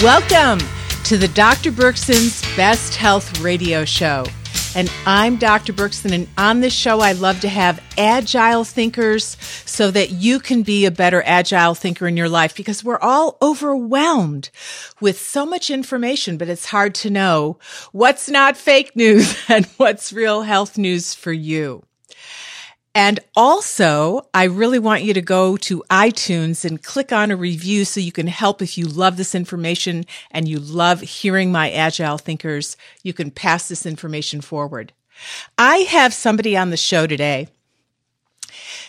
Welcome to the Dr. Berkson's Best Health Radio Show. And I'm Dr. Berkson, and on this show, I love to have agile thinkers so that you can be a better agile thinker in your life, because we're all overwhelmed with so much information, but it's hard to know what's not fake news and what's real health news for you. And also, I really want you to go to iTunes and click on a review so you can help if you love this information and you love hearing my agile thinkers. You can pass this information forward. I have somebody on the show today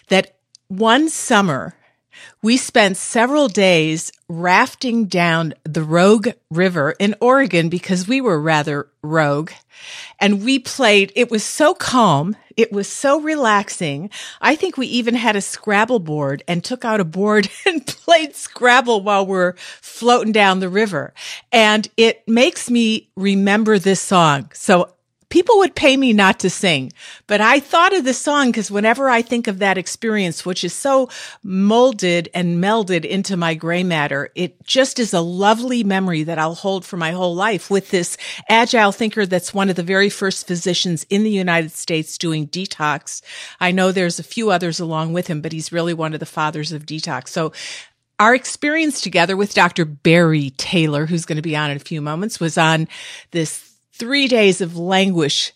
that one summer we spent several days rafting down the Rogue River in Oregon because we were rather rogue. And we played, it was so calm, it was so relaxing. I think we even had a Scrabble board and took out a board and played Scrabble while we're floating down the river. And it makes me remember this song. So people would pay me not to sing, but I thought of this song because whenever I think of that experience, which is so molded and melded into my gray matter, it just is a lovely memory that I'll hold for my whole life with this agile thinker that's one of the very first physicians in the United States doing detox. I know there's a few others along with him, but he's really one of the fathers of detox. So our experience together with Dr. Barry Taylor, who's going to be on in a few moments, was on this 3 days of languish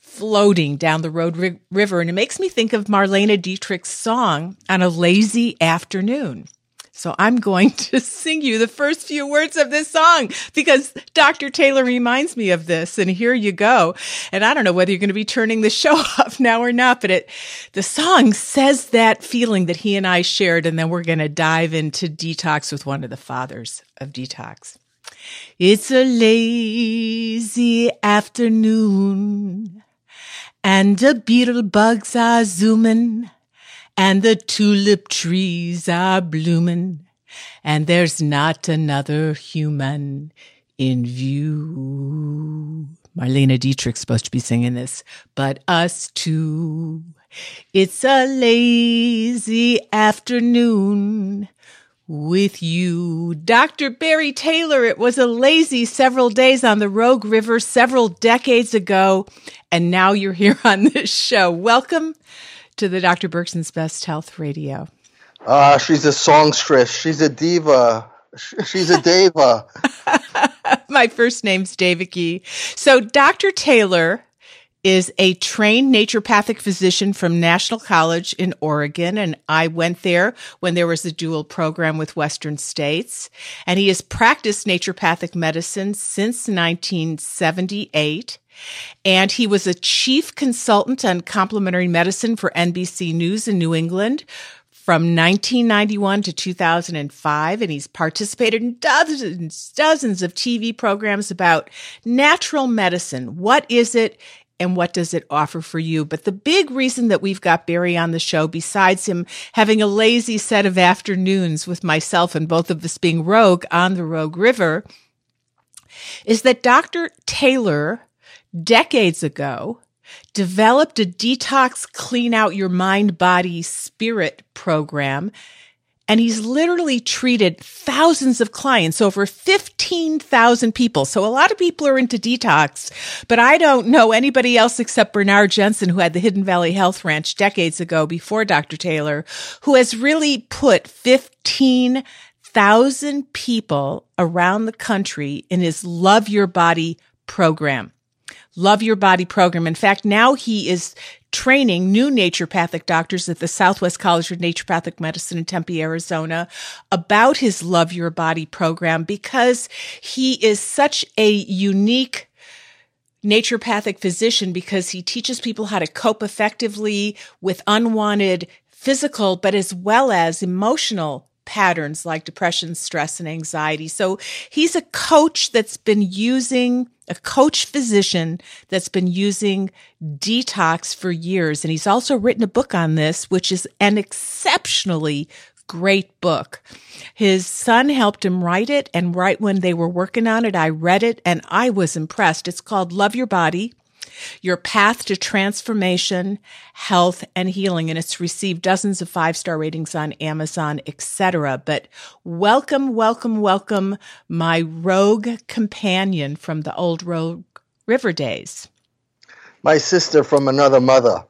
floating down the Rogue River. And it makes me think of Marlene Dietrich's song, On a Lazy Afternoon. So I'm going to sing you the first few words of this song because Dr. Taylor reminds me of this. And here you go. And I don't know whether you're going to be turning the show off now or not, but the song says that feeling that he and I shared. And then we're going to dive into detox with one of the fathers of detox. It's a lazy afternoon, and the beetle bugs are zooming, and the tulip trees are blooming, and there's not another human in view. Marlene Dietrich's supposed to be singing this, but us too. It's a lazy afternoon. With you, Dr. Barry Taylor. It was a lazy several days on the Rogue River several decades ago, and now you're here on this show. Welcome to the Dr. Berkson's Best Health Radio. She's a songstress. She's a diva. She's a deva. My first name's Daviki. So Dr. Taylor is a trained naturopathic physician from National College in Oregon, and I went there when there was a dual program with Western States, and he has practiced naturopathic medicine since 1978, and he was a chief consultant on complementary medicine for NBC News in New England from 1991 to 2005, and he's participated in dozens of TV programs about natural medicine. What is it? And what does it offer for you? But the big reason that we've got Barry on the show, besides him having a lazy set of afternoons with myself and both of us being rogue on the Rogue River, is that Dr. Taylor, decades ago, developed a detox, clean out your mind, body, spirit program. And he's literally treated thousands of clients, over 15,000 people. So a lot of people are into detox, but I don't know anybody else except Bernard Jensen, who had the Hidden Valley Health Ranch decades ago before Dr. Taylor, who has really put 15,000 people around the country in his Love Your Body program. Love Your Body program. In fact, now he is training new naturopathic doctors at the Southwest College of Naturopathic Medicine in Tempe, Arizona, about his Love Your Body program because he is such a unique naturopathic physician because he teaches people how to cope effectively with unwanted physical, but as well as emotional patterns like depression, stress, and anxiety. So he's a coach that's been using, a coach physician that's been using detox for years. And he's also written a book on this, which is an exceptionally great book. His son helped him write it. And right when they were working on it, I read it and I was impressed. It's called Love Your Body, Your Path to Transformation, Health, and Healing. And it's received dozens of five-star ratings on Amazon, etc. But welcome, welcome, welcome, my rogue companion from the old Rogue River days. My sister from another mother.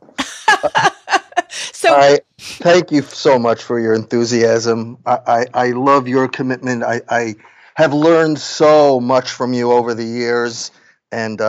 So I thank you so much for your enthusiasm. I love your commitment. I have learned so much from you over the years, and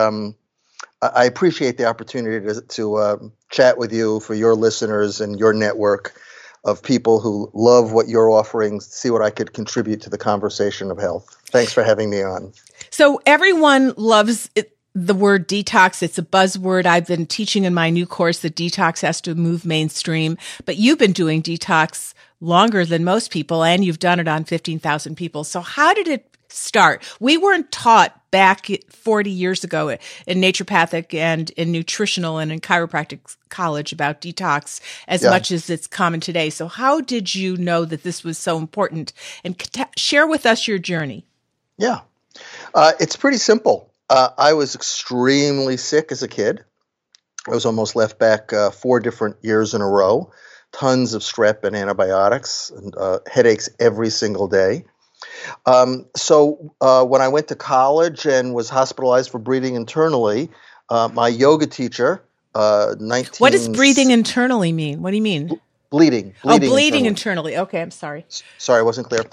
I appreciate the opportunity to chat with you for your listeners and your network of people who love what you're offering, see what I could contribute to the conversation of health. Thanks for having me on. So everyone loves it. The word detox, it's a buzzword. I've been teaching in my new course that detox has to move mainstream, but you've been doing detox longer than most people, and you've done it on 15,000 people. So how did it start? We weren't taught back 40 years ago in naturopathic and in nutritional and in chiropractic college about detox as much as it's common today. So how did you know that this was so important? And share with us your journey. Yeah, it's pretty simple. I was extremely sick as a kid. I was almost left back 4 different years in a row, tons of strep and antibiotics, and headaches every single day. So when I went to college and was hospitalized for breathing internally, my yoga teacher, What does breathing internally mean? What do you mean? Bleeding. Oh, bleeding internally. Okay, I'm sorry. Sorry, I wasn't clear.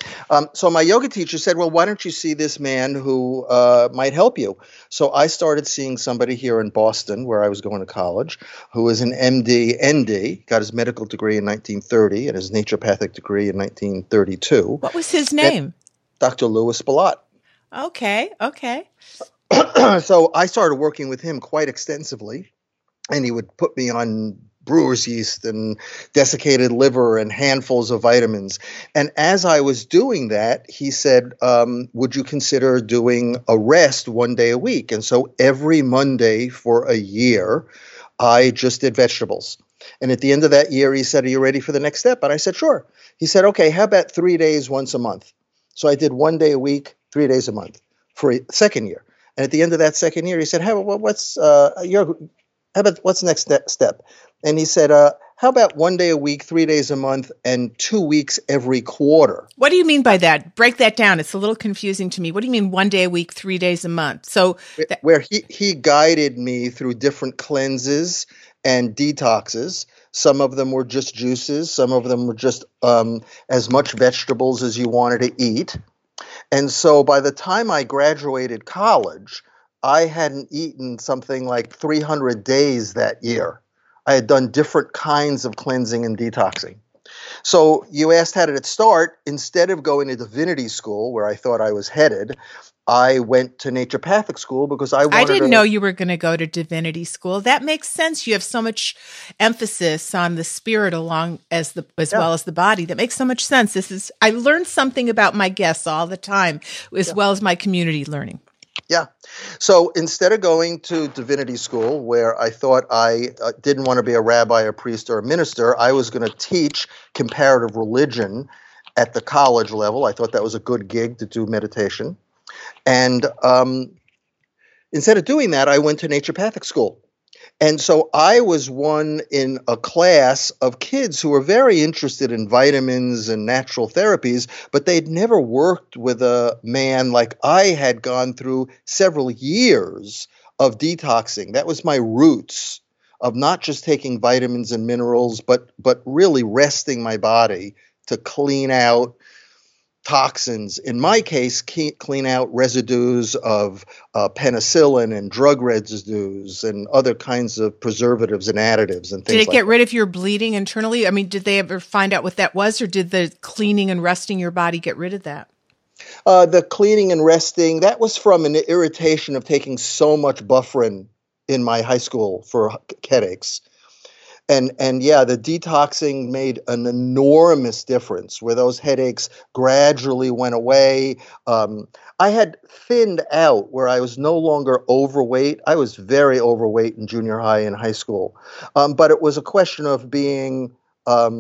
So my yoga teacher said, well, why don't you see this man who might help you? So I started seeing somebody here in Boston, where I was going to college, who was an MD, ND, got his medical degree in 1930 and his naturopathic degree in 1932. What was his name? And Dr. Louis Spillott. Okay. So I started working with him quite extensively, and he would put me on Brewer's yeast and desiccated liver and handfuls of vitamins. And as I was doing that, he said, would you consider doing a rest one day a week? And so every Monday for a year, I just did vegetables. And at the end of that year, he said, are you ready for the next step? And I said, sure. He said, okay, how about 3 days once a month? So I did one day a week, 3 days a month for a second year. And at the end of that second year, he said, what's the next step? And he said, how about one day a week, 3 days a month, and 2 weeks every quarter? What do you mean by that? Break that down. It's a little confusing to me. What do you mean one day a week, 3 days a month? So where he guided me through different cleanses and detoxes. Some of them were just juices. Some of them were just as much vegetables as you wanted to eat. And so by the time I graduated college, I hadn't eaten something like 300 days that year. I had done different kinds of cleansing and detoxing. So you asked, how did it start? Instead of going to divinity school, where I thought I was headed, I went to naturopathic school because I didn't know you were going to go to divinity school. That makes sense. You have so much emphasis on the spirit well as the body. That makes so much sense. I learned something about my guests all the time, as well as my community learning. Yeah. So instead of going to divinity school, where I thought I didn't want to be a rabbi, a priest, or a minister, I was going to teach comparative religion at the college level. I thought that was a good gig to do meditation. And instead of doing that, I went to naturopathic school. And so I was one in a class of kids who were very interested in vitamins and natural therapies, but they'd never worked with a man like I had gone through several years of detoxing. That was my roots of not just taking vitamins and minerals, but really resting my body to clean out toxins. In my case, clean out residues of penicillin and drug residues and other kinds of preservatives and additives and things like that. Did it get rid of your bleeding internally? I mean, did they ever find out what that was, or did the cleaning and resting your body get rid of that? The cleaning and resting, that was from an irritation of taking so much Bufferin in my high school for headaches. And the detoxing made an enormous difference, where those headaches gradually went away. I had thinned out, where I was no longer overweight. I was very overweight in junior high and high school. But it was a question of being I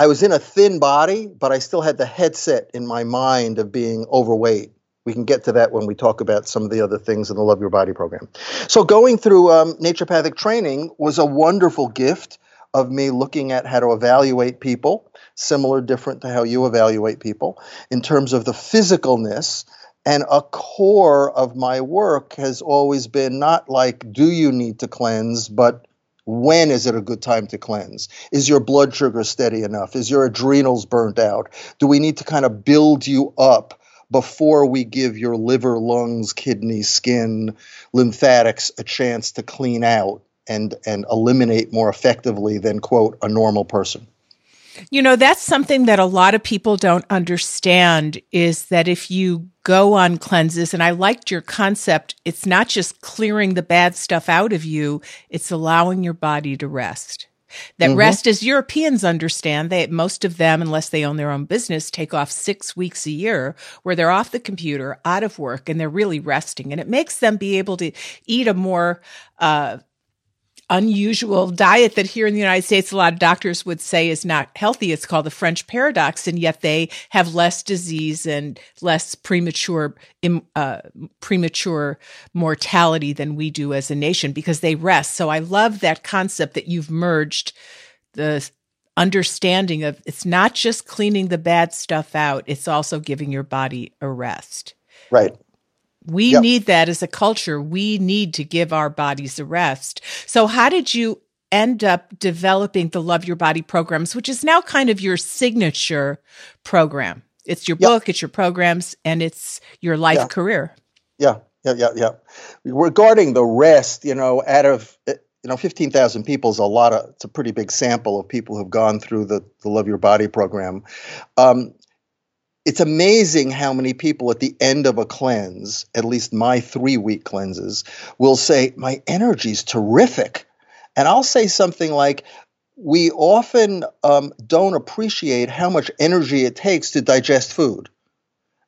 was in a thin body, but I still had the headset in my mind of being overweight. We can get to that when we talk about some of the other things in the Love Your Body program. So going through naturopathic training was a wonderful gift of me looking at how to evaluate people, similar, different to how you evaluate people, in terms of the physicalness. And a core of my work has always been not like, do you need to cleanse, but when is it a good time to cleanse? Is your blood sugar steady enough? Is your adrenals burnt out? Do we need to kind of build you up before we give your liver, lungs, kidney, skin, lymphatics a chance to clean out and eliminate more effectively than, quote, a normal person? You know, that's something that a lot of people don't understand, is that if you go on cleanses, and I liked your concept, it's not just clearing the bad stuff out of you, it's allowing your body to rest. That rest, as Europeans understand, most of them, unless they own their own business, take off 6 weeks a year where they're off the computer, out of work, and they're really resting. And it makes them be able to eat a more unusual diet that here in the United States, a lot of doctors would say is not healthy. It's called the French paradox, and yet they have less disease and less premature mortality than we do as a nation because they rest. So I love that concept that you've merged the understanding of it's not just cleaning the bad stuff out, it's also giving your body a rest. Right. We need that as a culture. We need to give our bodies a rest. So how did you end up developing the Love Your Body programs, which is now kind of your signature program? It's your book, it's your programs, and it's your life career. Yeah. Regarding the rest, you know, out of 15,000 people is a lot of, it's a pretty big sample of people who've gone through the Love Your Body program. It's amazing how many people at the end of a cleanse, at least my 3-week cleanses, will say, my energy's terrific. And I'll say something like, we often don't appreciate how much energy it takes to digest food.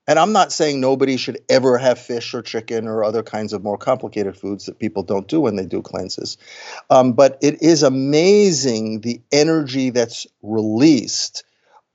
And I'm not saying nobody should ever have fish or chicken or other kinds of more complicated foods that people don't do when they do cleanses. But it is amazing the energy that's released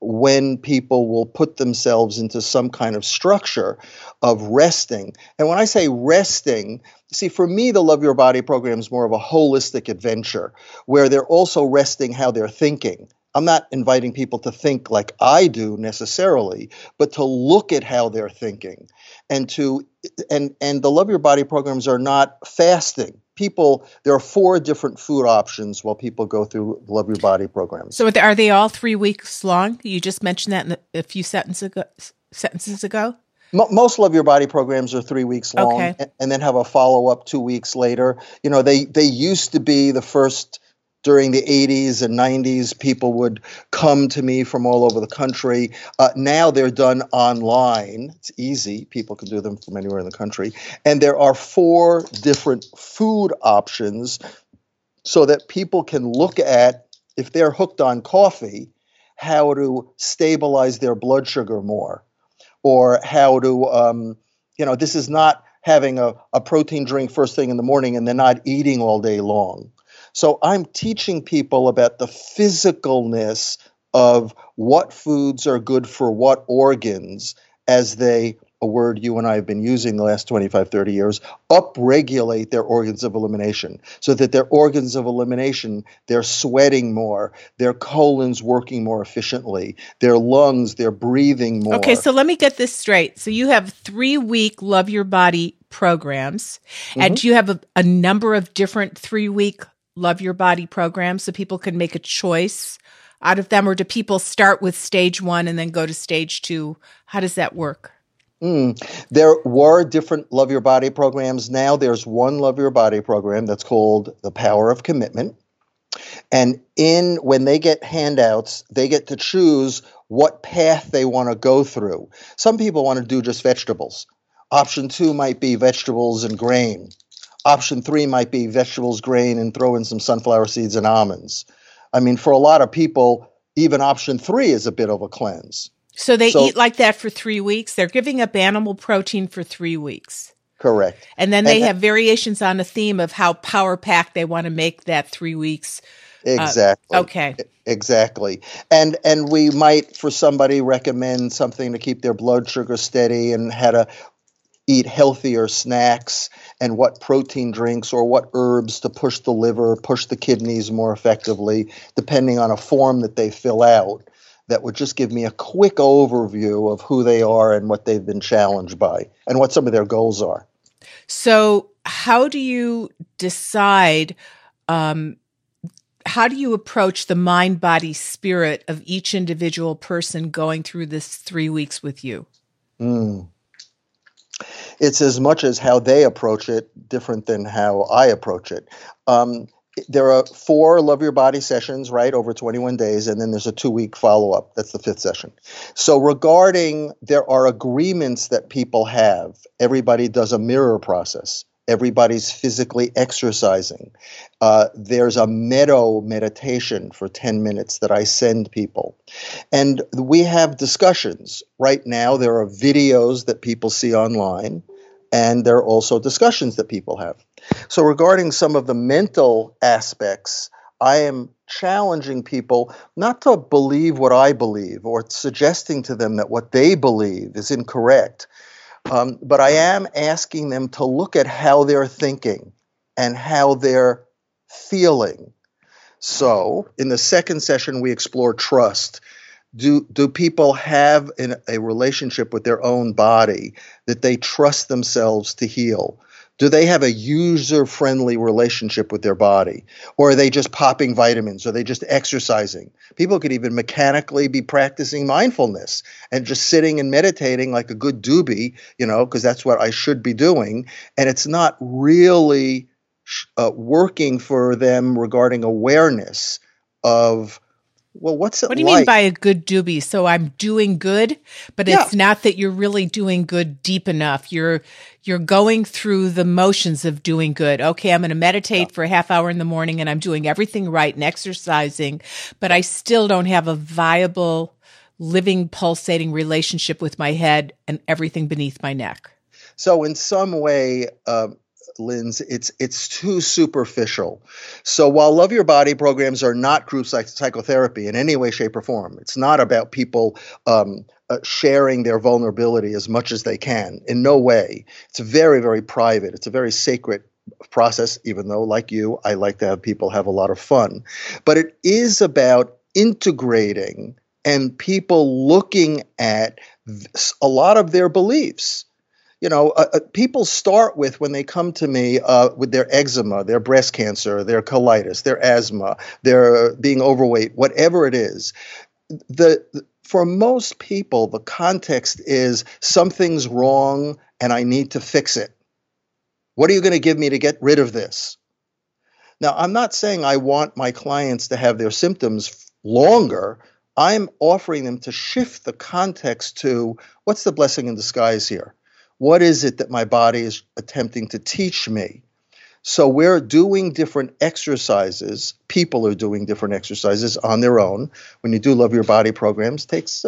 when people will put themselves into some kind of structure of resting. And when I say resting, see, for me, the Love Your Body program is more of a holistic adventure where they're also resting how they're thinking. I'm not inviting people to think like I do necessarily, but to look at how they're thinking. And the Love Your Body programs are not fasting. People, there are 4 different food options while people go through Love Your Body programs. So are they all 3 weeks long? You just mentioned that in a few sentences ago. Most Love Your Body programs are 3 weeks long, okay, and then have a follow-up 2 weeks later. You know, they used to be the first. During the 80s and 90s, people would come to me from all over the country. Now they're done online. It's easy. People can do them from anywhere in the country. And there are 4 different food options so that people can look at, if they're hooked on coffee, how to stabilize their blood sugar more, or how to, this is not having a protein drink first thing in the morning and then not eating all day long. So I'm teaching people about the physicalness of what foods are good for what organs as they, a word you and I have been using the last 25, 30 years, upregulate their organs of elimination so that their organs of elimination, they're sweating more, their colon's working more efficiently, their lungs, they're breathing more. Okay, so let me get this straight. So you have 3-week Love Your Body programs, and do you have a number of different 3-week Love Your Body program so people can make a choice out of them, or do people start with stage 1 and then go to stage 2? How does that work? There were different Love Your Body programs. Now there's one Love Your Body program that's called The Power of Commitment. And when they get handouts, they get to choose what path they want to go through. Some people want to do just vegetables. Option 2 might be vegetables and grain. Option 3 might be vegetables, grain, and throw in some sunflower seeds and almonds. I mean, for a lot of people, even option 3 is a bit of a cleanse. So they eat like that for 3 weeks. They're giving up animal protein for 3 weeks. Correct. And then they have variations on a theme of how power-packed they want to make that 3 weeks. Exactly. Okay. Exactly. And we might, for somebody, recommend something to keep their blood sugar steady and how to eat healthier snacks and what protein drinks or what herbs to push the liver, push the kidneys more effectively, depending on a form that they fill out, that would just give me a quick overview of who they are and what they've been challenged by and what some of their goals are. So how do you decide, how do you approach the mind, body, spirit of each individual person going through this 3 weeks with you? It's as much as how they approach it, different than how I approach it. There are 4 Love Your Body sessions, right, over 21 days, and then there's a 2-week follow-up. That's the 5th session. So regarding, there are agreements that people have. Everybody does a mirror process. Everybody's physically exercising. There's a meadow meditation for 10 minutes that I send people. And we have discussions. Right now, there are videos that people see online, and there are also discussions that people have. So regarding some of the mental aspects, I am challenging people not to believe what I believe or suggesting to them that what they believe is incorrect. But I am asking them to look at how they're thinking and how they're feeling. So in the 2nd session, we explore trust. Do people have a relationship with their own body that they trust themselves to heal? Do they have a user-friendly relationship with their body? Or are they just popping vitamins? Are they just exercising? People could even mechanically be practicing mindfulness and just sitting and meditating like a good doobie, you know, because that's what I should be doing. And it's not really working for them regarding awareness of, well, what's it like? What do you mean by a good doobie? So I'm doing good, but it's not that you're really doing good deep enough. You're going through the motions of doing good. Okay, I'm going to meditate for a half hour in the morning and I'm doing everything right and exercising, but I still don't have a viable, living, pulsating relationship with my head and everything beneath my neck. So in some way, Lynn's, it's too superficial. So while Love Your Body programs are not group psychotherapy in any way, shape, or form, it's not about people sharing their vulnerability as much as they can. In no way. It's very, very private. It's a very sacred process, even though, like you, I like to have people have a lot of fun. But it is about integrating and people looking at a lot of their beliefs. You know, people start with, when they come to me, with their eczema, their breast cancer, their colitis, their asthma, their being overweight, whatever it is. For most people, the context is something's wrong and I need to fix it. What are you going to give me to get rid of this? Now, I'm not saying I want my clients to have their symptoms longer. I'm offering them to shift the context to what's the blessing in disguise here? What is it that my body is attempting to teach me? So we're doing different exercises. People are doing different exercises on their own. When you do Love Your Body programs, it takes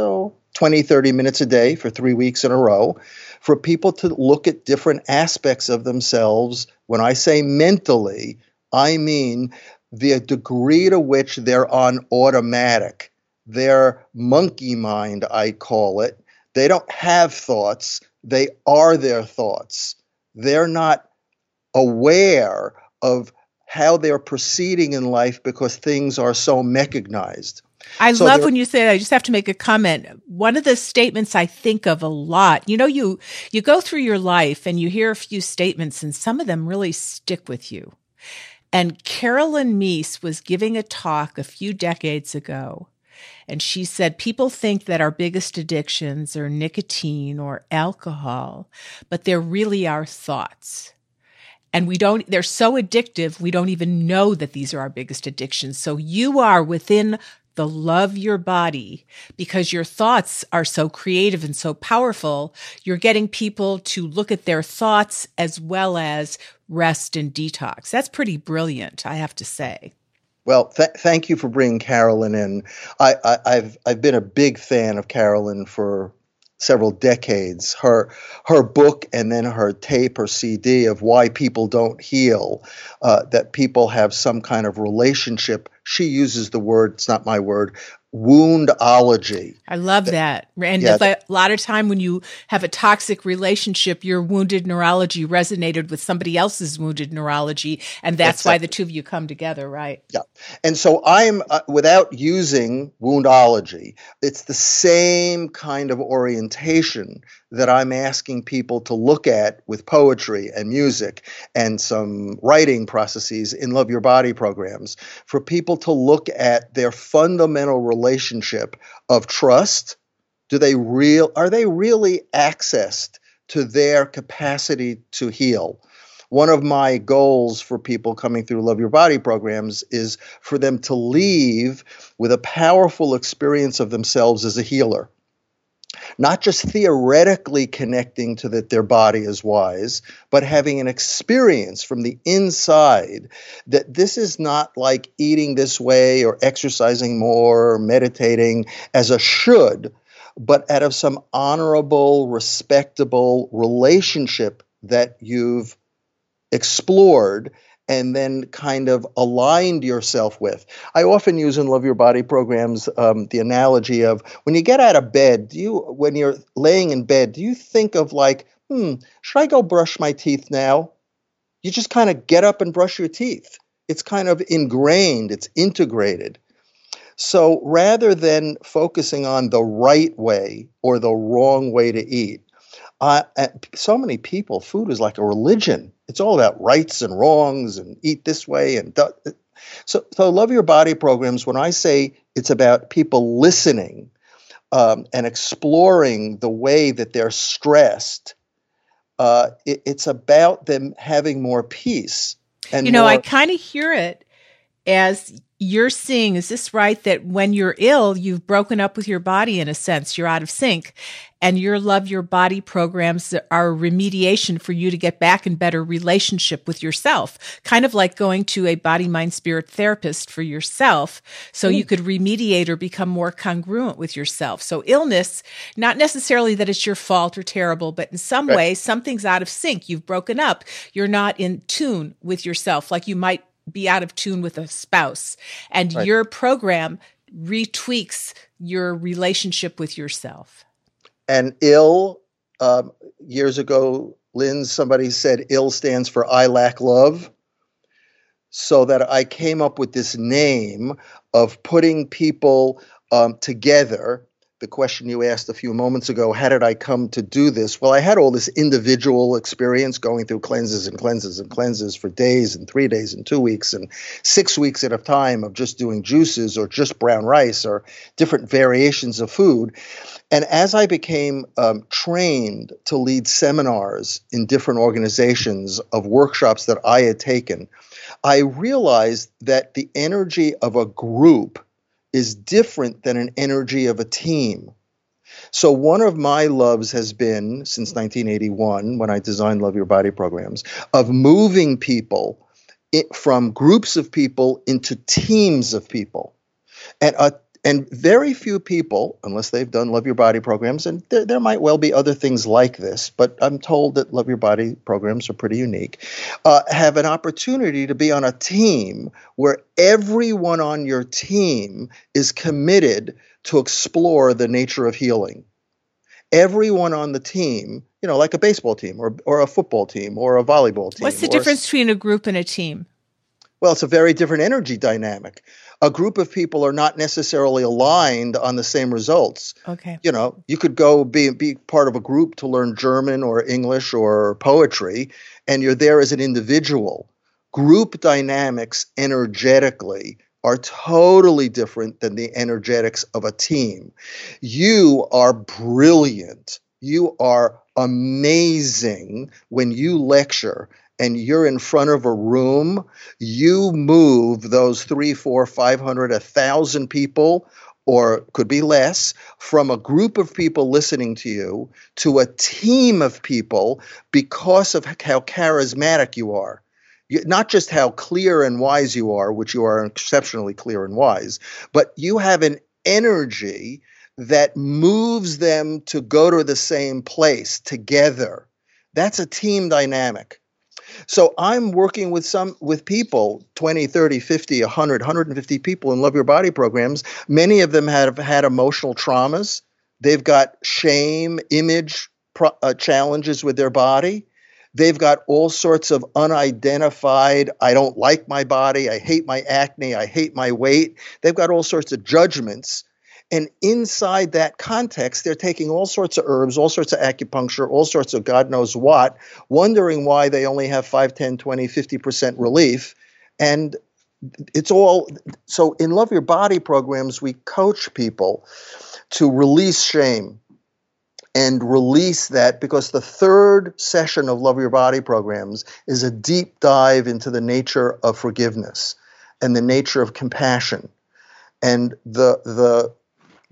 20, 30 minutes a day for 3 weeks in a row for people to look at different aspects of themselves. When I say mentally, I mean the degree to which they're on automatic. Their monkey mind, I call it. They don't have thoughts. They are their thoughts. They're not aware of how they're proceeding in life because things are so mechanized. I love when you say that. I just have to make a comment. One of the statements I think of a lot, you know, you go through your life and you hear a few statements and some of them really stick with you. And Caroline Myss was giving a talk a few decades ago. And she said, people think that our biggest addictions are nicotine or alcohol, but they're really our thoughts. And they're so addictive, we don't even know that these are our biggest addictions. So you are within the Love Your Body because your thoughts are so creative and so powerful. You're getting people to look at their thoughts as well as rest and detox. That's pretty brilliant, I have to say. Well, thank you for bringing Caroline in. I've been a big fan of Caroline for several decades. Her book and then her tape or CD of Why People Don't Heal, that people have some kind of relationship. She uses the word, it's not my word, woundology. I love that. And a lot of time when you have a toxic relationship, your wounded neurology resonated with somebody else's wounded neurology. And that's why the two of you come together, right? Yeah. And so I'm, without using woundology, it's the same kind of orientation that I'm asking people to look at with poetry and music and some writing processes in Love Your Body programs, for people to look at their fundamental relationship of trust. Are they really accessed to their capacity to heal? One of my goals for people coming through Love Your Body programs is for them to leave with a powerful experience of themselves as a healer. Not just theoretically connecting to that their body is wise, but having an experience from the inside that this is not like eating this way or exercising more or meditating as a should, but out of some honorable, respectable relationship that you've explored and then kind of aligned yourself with. I often use in Love Your Body programs the analogy of when you get out of bed, when you're laying in bed, do you think of like, should I go brush my teeth now? You just kind of get up and brush your teeth. It's kind of ingrained, it's integrated. So rather than focusing on the right way or the wrong way to eat, so many people, food is like a religion. It's all about rights and wrongs and eat this way. So Love Your Body programs, when I say it's about people listening and exploring the way that they're stressed, it's about them having more peace. And I kind of hear it as you're seeing, is this right, that when you're ill, you've broken up with your body in a sense, you're out of sync. And your Love Your Body programs are remediation for you to get back in better relationship with yourself, kind of like going to a body, mind, spirit therapist for yourself so you could remediate or become more congruent with yourself. So illness, not necessarily that it's your fault or terrible, but in some way, something's out of sync. You've broken up. You're not in tune with yourself, like you might be out of tune with a spouse. And your program retweaks your relationship with yourself. And ill, years ago, Lynn, somebody said ill stands for I lack love. So that I came up with this name of putting people together. The question you asked a few moments ago, how did I come to do this? Well, I had all this individual experience going through cleanses and cleanses and cleanses for days and 3 days and 2 weeks and 6 weeks at a time of just doing juices or just brown rice or different variations of food. And as I became trained to lead seminars in different organizations of workshops that I had taken, I realized that the energy of a group is different than an energy of a team. So one of my loves has been, since 1981, when I designed Love Your Body programs, of moving people from groups of people into teams of people. And very few people, unless they've done Love Your Body programs, and there might well be other things like this, but I'm told that Love Your Body programs are pretty unique, have an opportunity to be on a team where everyone on your team is committed to explore the nature of healing. Everyone on the team, like a baseball team or a football team or a volleyball team. What's the difference between a group and a team? Well, it's a very different energy dynamic. A group of people are not necessarily aligned on the same results. Okay. You could go be part of a group to learn German or English or poetry, and you're there as an individual. Group dynamics energetically are totally different than the energetics of a team. You are brilliant. You are amazing when you lecture. And you're in front of a room, you move those 3, 4, 500, 1,000 people, or could be less, from a group of people listening to you to a team of people because of how charismatic you are. Not just how clear and wise you are, which you are exceptionally clear and wise, but you have an energy that moves them to go to the same place together. That's a team dynamic. So I'm working with people, 20, 30, 50, 100, 150 people in Love Your Body programs. Many of them have had emotional traumas. They've got shame, image challenges with their body. They've got all sorts of unidentified, I don't like my body, I hate my acne, I hate my weight. They've got all sorts of judgments. And inside that context, they're taking all sorts of herbs, all sorts of acupuncture, all sorts of God knows what, wondering why they only have 5, 10, 20, 50% relief. And it's all, so in Love Your Body programs, we coach people to release shame and release that, because the third session of Love Your Body programs is a deep dive into the nature of forgiveness and the nature of compassion. And the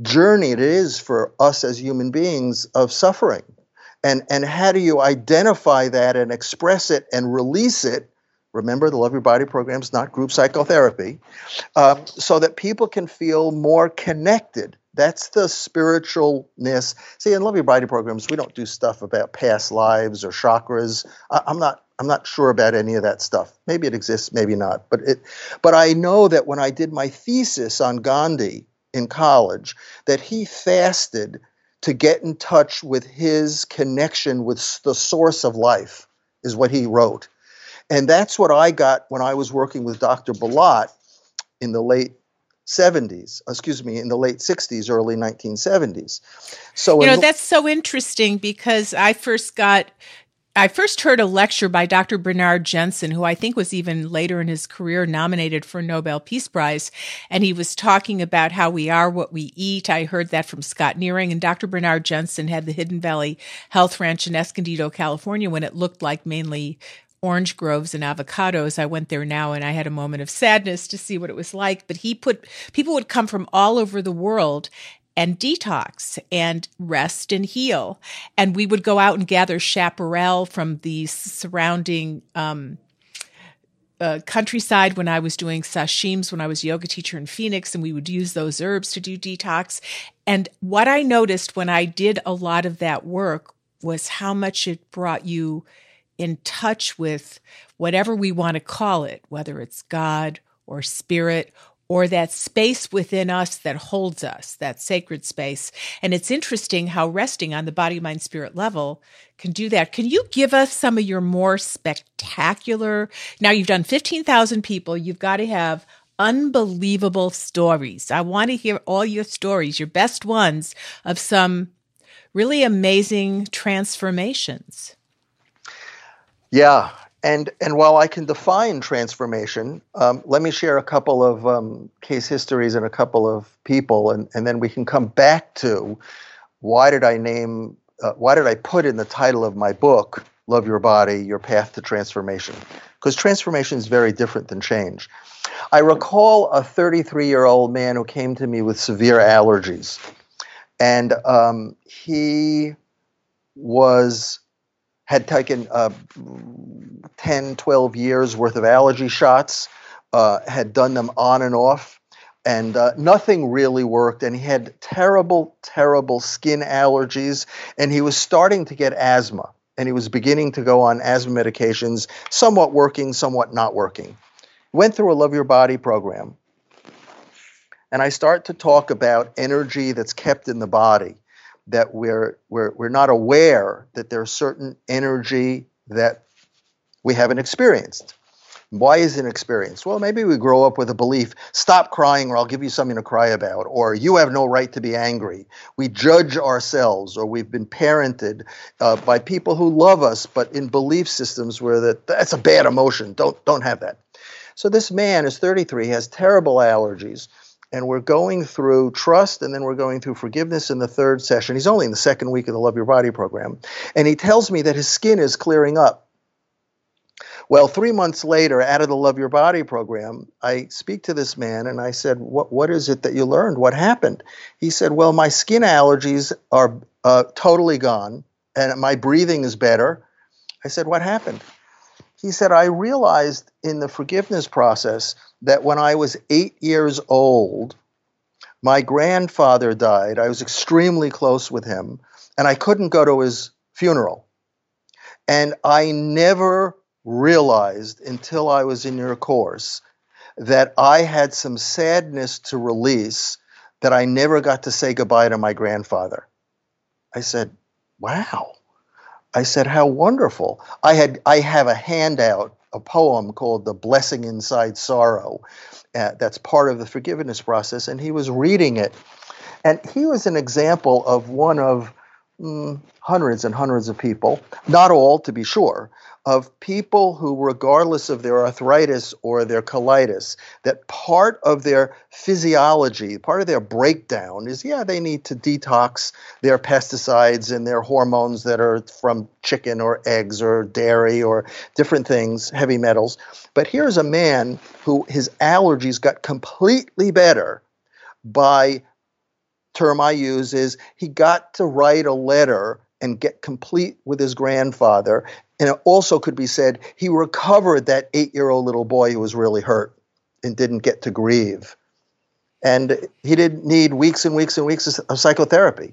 journey it is for us as human beings of suffering, and how do you identify that and express it and release it? Remember, the Love Your Body program is not group psychotherapy, so that people can feel more connected. That's the spiritualness. See, in Love Your Body programs, we don't do stuff about past lives or chakras. I'm not sure about any of that stuff. Maybe it exists, maybe not. But I know that when I did my thesis on Gandhi in college, that he fasted to get in touch with his connection with the source of life, is what he wrote. And that's what I got when I was working with Dr. Spillott in the late 60s, early 1970s. So, that's so interesting, because I first heard a lecture by Dr. Bernard Jensen, who I think was even later in his career nominated for Nobel Peace Prize, and he was talking about how we are what we eat. I heard that from Scott Nearing, and Dr. Bernard Jensen had the Hidden Valley Health Ranch in Escondido, California, when it looked like mainly orange groves and avocados. I went there now, and I had a moment of sadness to see what it was like, but people would come from all over the world and detox and rest and heal. And we would go out and gather chaparral from the surrounding countryside when I was doing sashims, when I was a yoga teacher in Phoenix, and we would use those herbs to do detox. And what I noticed when I did a lot of that work was how much it brought you in touch with whatever we want to call it, whether it's God or spirit, or that space within us that holds us, that sacred space. And it's interesting how resting on the body, mind, spirit level can do that. Can you give us some of your more spectacular? Now, you've done 15,000 people. You've got to have unbelievable stories. I want to hear all your stories, your best ones of some really amazing transformations. Yeah. And while I can define transformation, let me share a couple of case histories and a couple of people, and then we can come back to why did I put in the title of my book, Love Your Body, Your Path to Transformation, because transformation is very different than change. I recall a 33-year-old man who came to me with severe allergies, and he had taken 10, 12 years worth of allergy shots, had done them on and off, and nothing really worked. And he had terrible, terrible skin allergies, and he was starting to get asthma, and he was beginning to go on asthma medications, somewhat working, somewhat not working. Went through a Love Your Body program, and I start to talk about energy that's kept in the body, that we're not aware that there's certain energy that we haven't experienced. Why isn't experienced? Well, maybe we grow up with a belief, stop crying or I'll give you something to cry about, or you have no right to be angry. We judge ourselves, or we've been parented by people who love us, but in belief systems where that's a bad emotion, don't have that. So this man is 33, has terrible allergies, and we're going through trust, and then we're going through forgiveness in the third session. He's only in the second week of the Love Your Body program. And he tells me that his skin is clearing up. Well, 3 months later, out of the Love Your Body program, I speak to this man, and I said, what is it that you learned? What happened? He said, well, my skin allergies are totally gone, and my breathing is better. I said, what happened? He said, I realized in the forgiveness process that when I was 8 years old, my grandfather died. I was extremely close with him, and I couldn't go to his funeral. And I never realized until I was in your course that I had some sadness to release, that I never got to say goodbye to my grandfather. I said, wow. I said, how wonderful. I have a handout, a poem called The Blessing Inside Sorrow. That's part of the forgiveness process. And he was reading it. And he was an example of one of hundreds and hundreds of people, not all to be sure, of people who, regardless of their arthritis or their colitis, that part of their physiology, part of their breakdown is, yeah, they need to detox their pesticides and their hormones that are from chicken or eggs or dairy or different things, heavy metals. But here's a man who his allergies got completely better by term I use is he got to write a letter and get complete with his grandfather. And it also could be said he recovered that 8-year-old little boy who was really hurt and didn't get to grieve. And he didn't need weeks and weeks and weeks of psychotherapy.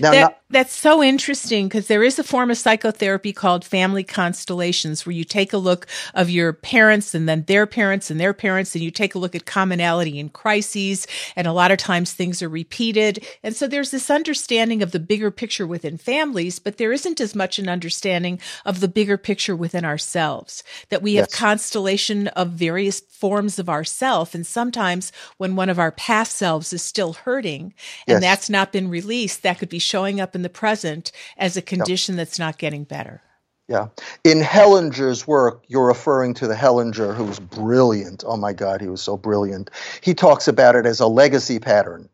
Now, that's so interesting, because there is a form of psychotherapy called family constellations, where you take a look of your parents and then their parents and their parents, and you take a look at commonality in crises, and a lot of times things are repeated. And so there's this understanding of the bigger picture within families, but there isn't as much an understanding of the bigger picture within ourselves, that we have constellation of various forms of ourself. And sometimes when one of our past selves is still hurting and that's not been released, that could be showing up in the present as a condition that's not getting better. Yeah. In Hellinger's work, you're referring to the Hellinger, who was brilliant. Oh my God, he was so brilliant. He talks about it as a legacy pattern,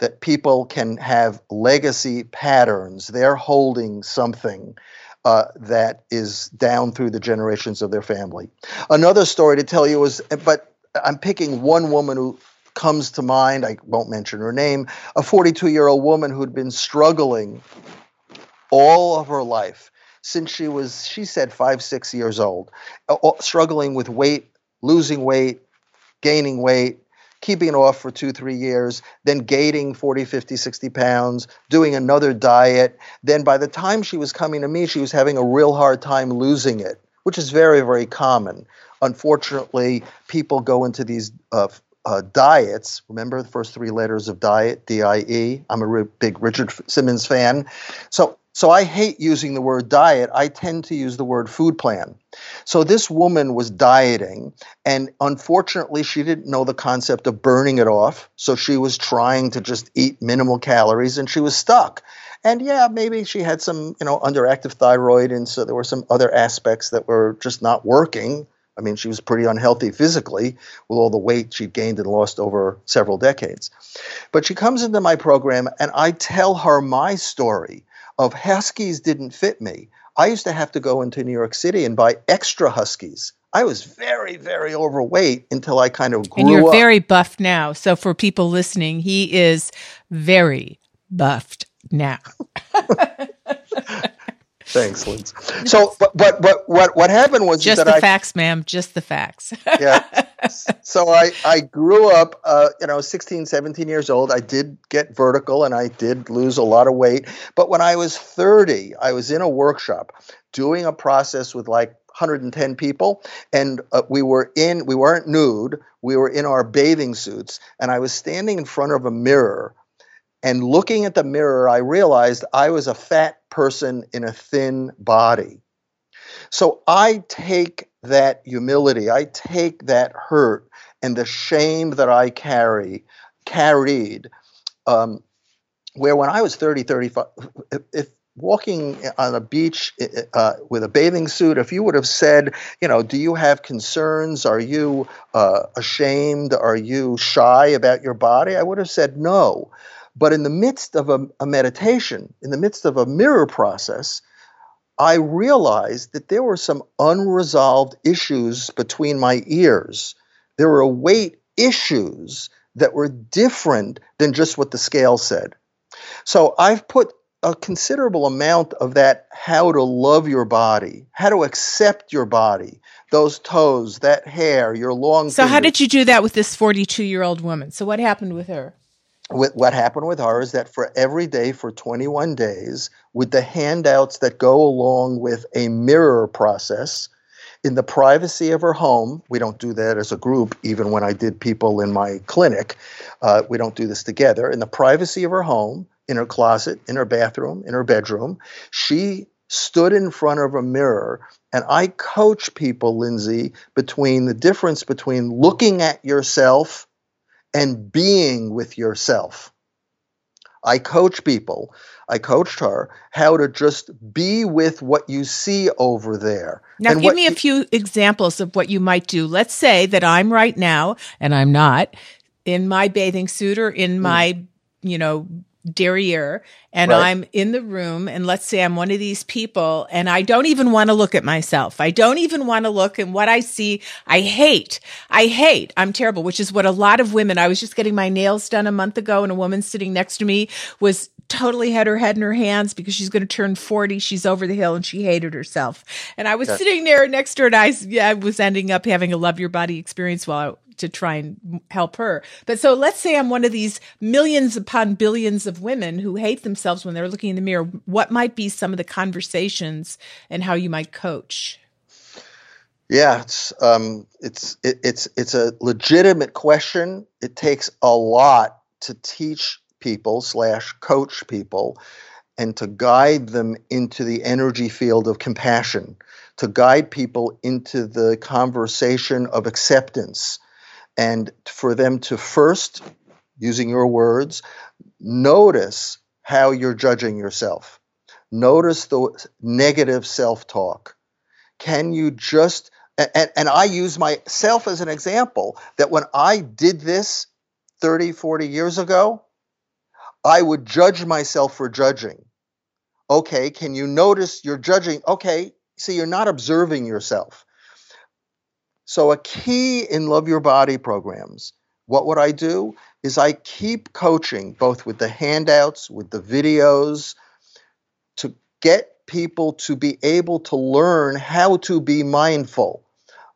that people can have legacy patterns. They're holding something that is down through the generations of their family. Another story to tell you is, but I'm picking one woman who comes to mind, I won't mention her name, a 42-year-old woman who'd been struggling all of her life since she was, she said, 5, 6 years old, struggling with weight, losing weight, gaining weight, keeping it off for 2, 3 years, then gaining 40, 50, 60 pounds, doing another diet. Then by the time she was coming to me, she was having a real hard time losing it, which is very, very common. Unfortunately, people go into these diets, remember the first 3 letters of diet, D-I-E. I'm a big Richard Simmons fan. So I hate using the word diet. I tend to use the word food plan. So this woman was dieting, and unfortunately she didn't know the concept of burning it off. So she was trying to just eat minimal calories, and she was stuck. And yeah, maybe she had some, underactive thyroid. And so there were some other aspects that were just not working. I mean, she was pretty unhealthy physically with all the weight she gained and lost over several decades. But she comes into my program, and I tell her my story of Huskies didn't fit me. I used to have to go into New York City and buy extra Huskies. I was very, very overweight until I kind of grew up. And you're very buff now. So for people listening, he is very buffed now. Thanks, Liz. So, but what happened was just the facts, ma'am. Just the facts. Yeah. So I grew up, 16, 17 years old. I did get vertical, and I did lose a lot of weight. But when I was 30, I was in a workshop doing a process with like 110 people, and we weren't nude. We were in our bathing suits, and I was standing in front of a mirror. And looking at the mirror, I realized I was a fat person in a thin body. So I take that humility, I take that hurt and the shame that I carried, where when I was 30, 35, if walking on a beach with a bathing suit, if you would have said, do you have concerns? Are you ashamed? Are you shy about your body? I would have said no. But in the midst of a meditation, in the midst of a mirror process, I realized that there were some unresolved issues between my ears. There were weight issues that were different than just what the scale said. So I've put a considerable amount of that, how to love your body, how to accept your body, those toes, that hair, your long fingers. So how did you do that with this 42-year-old woman? So what happened with her? What happened with her is that for every day for 21 days, with the handouts that go along with a mirror process, in the privacy of her home. We don't do that as a group, even when I did people in my clinic. We don't do this together. In the privacy of her home, in her closet, in her bathroom, in her bedroom, she stood in front of a mirror. And I coach people, Lindsay, between the difference between looking at yourself and being with yourself. I coach people, I coached her, how to just be with what you see over there. Now, give me a few examples of what you might do. Let's say that I'm right now, and I'm not, in my bathing suit or in my, derriere, and right. I'm in the room, and let's say I'm one of these people, and I don't even want to look at myself. I don't even want to look, and what I see, I hate. I'm terrible, which is what a lot of women, I was just getting my nails done a month ago, and a woman sitting next to me was totally had her head in her hands because she's going to turn 40. She's over the hill, and she hated herself. And I was sitting there next to her, and I was ending up having a Love Your Body experience while to try and help her. But so let's say I'm one of these millions upon billions of women who hate themselves when they're looking in the mirror. What might be some of the conversations and how you might coach? Yeah, it's a legitimate question. It takes a lot to teach people / coach people and to guide them into the energy field of compassion, to guide people into the conversation of acceptance. And for them to first, using your words, notice how you're judging yourself. Notice the negative self-talk. Can you just, and I use myself as an example, that when I did this 30, 40 years ago, I would judge myself for judging. Okay, can you notice you're judging? Okay, see, you're not observing yourself. So a key in Love Your Body programs, what would I do is I keep coaching both with the handouts, with the videos, to get people to be able to learn how to be mindful.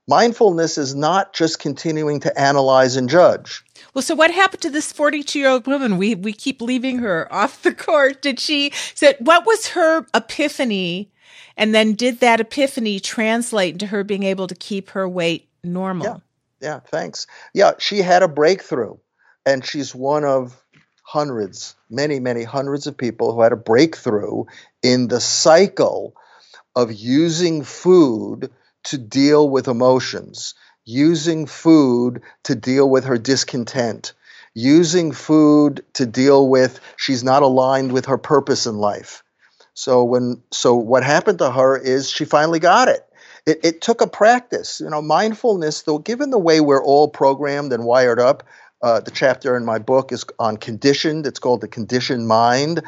Mindfulness is not just continuing to analyze and judge. Well, so what happened to this 42-year-old woman? We keep leaving her off the court. What was her epiphany? And then did that epiphany translate into her being able to keep her weight normal? Yeah, thanks. Yeah, she had a breakthrough, and she's one of hundreds, many, many hundreds of people who had a breakthrough in the cycle of using food to deal with emotions, using food to deal with her discontent, using food to deal with she's not aligned with her purpose in life. So what happened to her is she finally got it. It took a practice. Mindfulness, though, given the way we're all programmed and wired up, the chapter in my book is on conditioned. It's called The Conditioned Mind.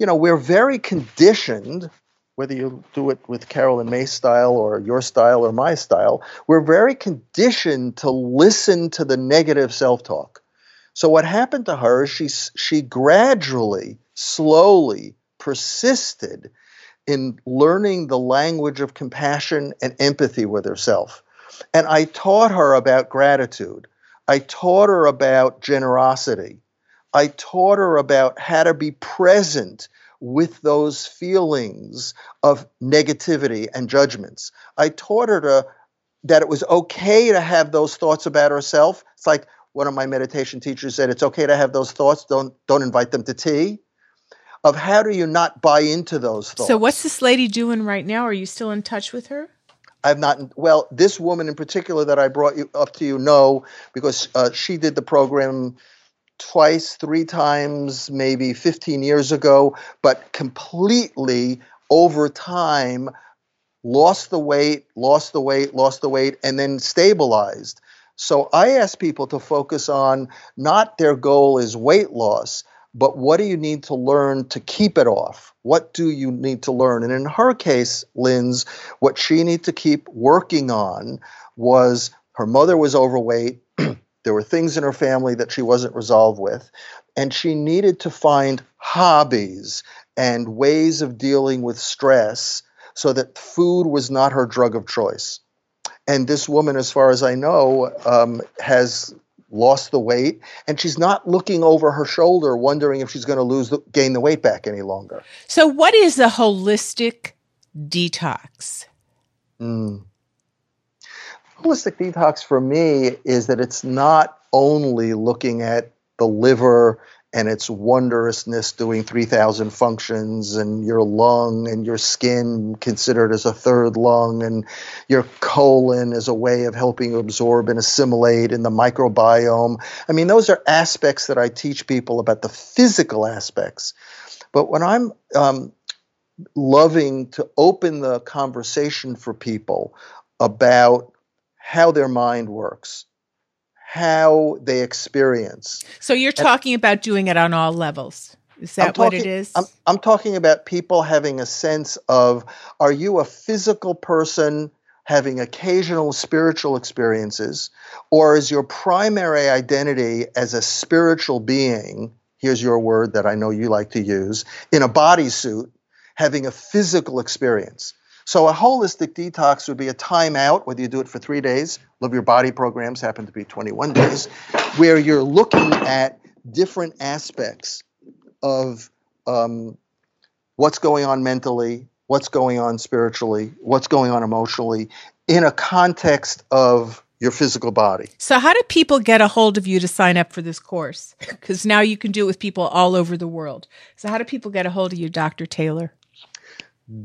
We're very conditioned, whether you do it with Caroline Myss style or your style or my style, we're very conditioned to listen to the negative self-talk. So what happened to her is she gradually, slowly, persisted in learning the language of compassion and empathy with herself. And I taught her about gratitude. I taught her about generosity. I taught her about how to be present with those feelings of negativity and judgments. I taught her that it was okay to have those thoughts about herself. It's like one of my meditation teachers said, it's okay to have those thoughts, don't invite them to tea. Of how do you not buy into those thoughts? So what's this lady doing right now? Are you still in touch with her? I've not. Well, this woman in particular that I brought you up to, because she did the program twice, three times, maybe 15 years ago, but completely over time lost the weight, and then stabilized. So I ask people to focus on not their goal is weight loss, but what do you need to learn to keep it off? What do you need to learn? And in her case, Linz, what she needed to keep working on was her mother was overweight. There were things in her family that she wasn't resolved with. And she needed to find hobbies and ways of dealing with stress so that food was not her drug of choice. And this woman, as far as I know, has lost the weight, and she's not looking over her shoulder wondering if she's going to gain the weight back any longer. So what is a holistic detox? holistic detox for me is that it's not only looking at the liver and its wondrousness doing 3,000 functions, and your lung and your skin considered as a third lung, and your colon as a way of helping you absorb and assimilate, and the microbiome. I mean, those are aspects that I teach people about, the physical aspects. But when I'm loving to open the conversation for people about how their mind works, how they experience. So you're talking about doing it on all levels. Is that what it is? I'm talking about people having a sense of, are you a physical person having occasional spiritual experiences, or is your primary identity as a spiritual being, here's your word that I know you like to use, in a bodysuit, having a physical experience? So a holistic detox would be a timeout, whether you do it for 3 days, Love Your Body programs happen to be 21 days, where you're looking at different aspects of what's going on mentally, what's going on spiritually, what's going on emotionally, in a context of your physical body. So how do people get a hold of you to sign up for this course? Because now you can do it with people all over the world. So how do people get a hold of you, Dr. Taylor?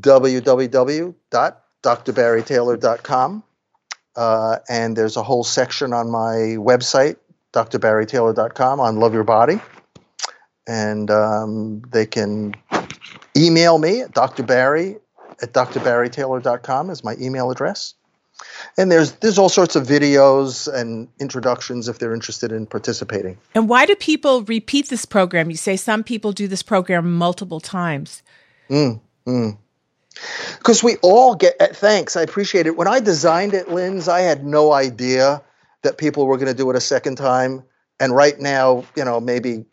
www.drbarrytaylor.com. And there's a whole section on my website, drbarrytaylor.com, on Love Your Body. And they can email me at drbarry@drbarrytaylor.com is my email address. And there's all sorts of videos and introductions if they're interested in participating. And why do people repeat this program? You say some people do this program multiple times. Because we all get, thanks, I appreciate it. When I designed it, Linz, I had no idea that people were going to do it a second time. And right now, you know, maybe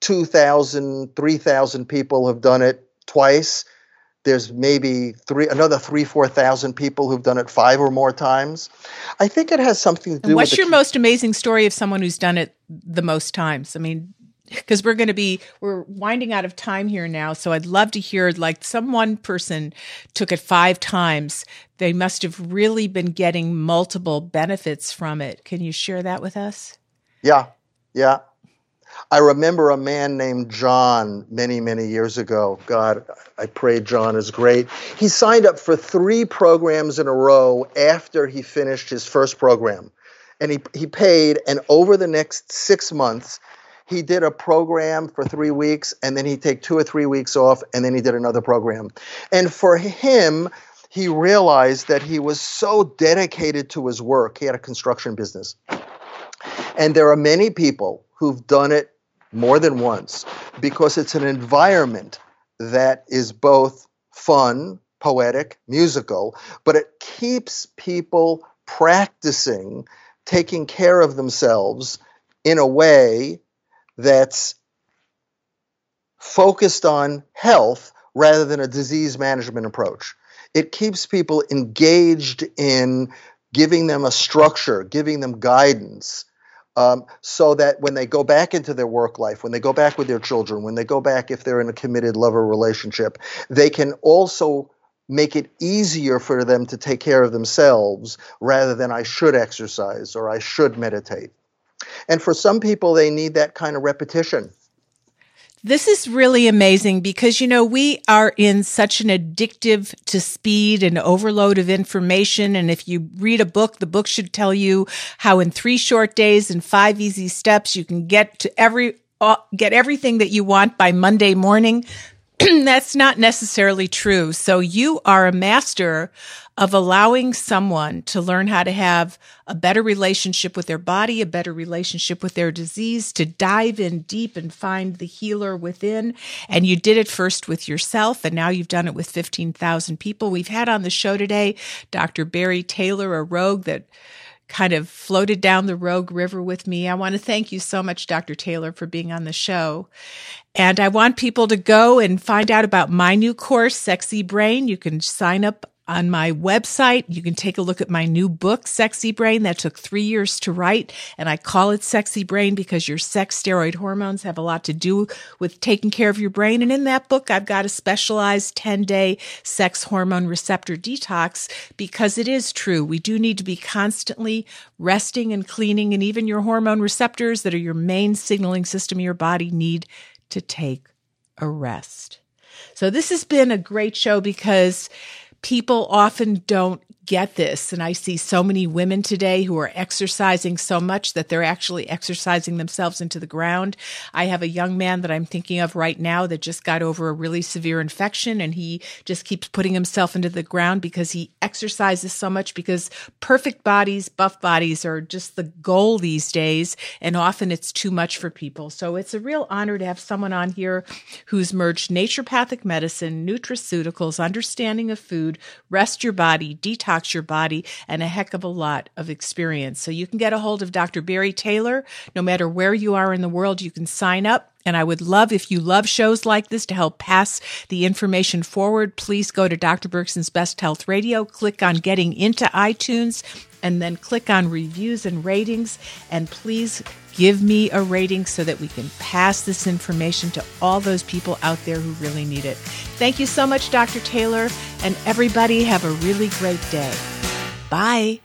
2,000, 3,000 people have done it twice. There's maybe another 4,000 people who've done it 5 or more times. I think it has something to do with... What's your most amazing story of someone who's done it the most times? I mean... Because we're winding out of time here now, so I'd love to hear, like, some one person took it 5 times. They must have really been getting multiple benefits from it. Can you share that with us? Yeah. I remember a man named John many, many years ago. God, I pray John is great. He signed up for 3 programs in a row after he finished his first program. And he paid, and over the next 6 months... he did a program for 3 weeks, and then he'd take 2 or 3 weeks off, and then he did another program. And for him, he realized that he was so dedicated to his work. He had a construction business. And there are many people who've done it more than once because it's an environment that is both fun, poetic, musical, but it keeps people practicing taking care of themselves in a way that's focused on health rather than a disease management approach. It keeps people engaged in giving them a structure, giving them guidance, so that when they go back into their work life, when they go back with their children, when they go back if they're in a committed lover relationship, they can also make it easier for them to take care of themselves rather than I should exercise or I should meditate. And for some people, they need that kind of repetition. This is really amazing because, you know, we are in such an addictive to speed and overload of information. And if you read a book, the book should tell you how in 3 short days and 5 easy steps, you can get to get everything that you want by Monday morning. That's not necessarily true. So you are a master of allowing someone to learn how to have a better relationship with their body, a better relationship with their disease, to dive in deep and find the healer within. And you did it first with yourself, and now you've done it with 15,000 people. We've had on the show today Dr. Barry Taylor, a rogue that kind of floated down the Rogue River with me. I want to thank you so much, Dr. Taylor, for being on the show. And I want people to go and find out about my new course, Sexy Brain. You can sign up on my website. You can take a look at my new book, Sexy Brain, that took 3 years to write. And I call it Sexy Brain because your sex steroid hormones have a lot to do with taking care of your brain. And in that book, I've got a specialized 10-day sex hormone receptor detox, because it is true. We do need to be constantly resting and cleaning, and even your hormone receptors that are your main signaling system of your body need to take a rest. So this has been a great show because people often don't get this. And I see so many women today who are exercising so much that they're actually exercising themselves into the ground. I have a young man that I'm thinking of right now that just got over a really severe infection, and he just keeps putting himself into the ground because he exercises so much, because perfect bodies, buff bodies are just the goal these days. And often it's too much for people. So it's a real honor to have someone on here who's merged naturopathic medicine, nutraceuticals, understanding of food, rest your body, detox your body, and a heck of a lot of experience. So you can get a hold of Dr. Barry Taylor. No matter where you are in the world, you can sign up. And I would love, if you love shows like this to help pass the information forward, please go to Dr. Berkson's Best Health Radio, click on Getting Into iTunes, and then click on Reviews and Ratings. And please give me a rating so that we can pass this information to all those people out there who really need it. Thank you so much, Dr. Taylor, and everybody have a really great day. Bye.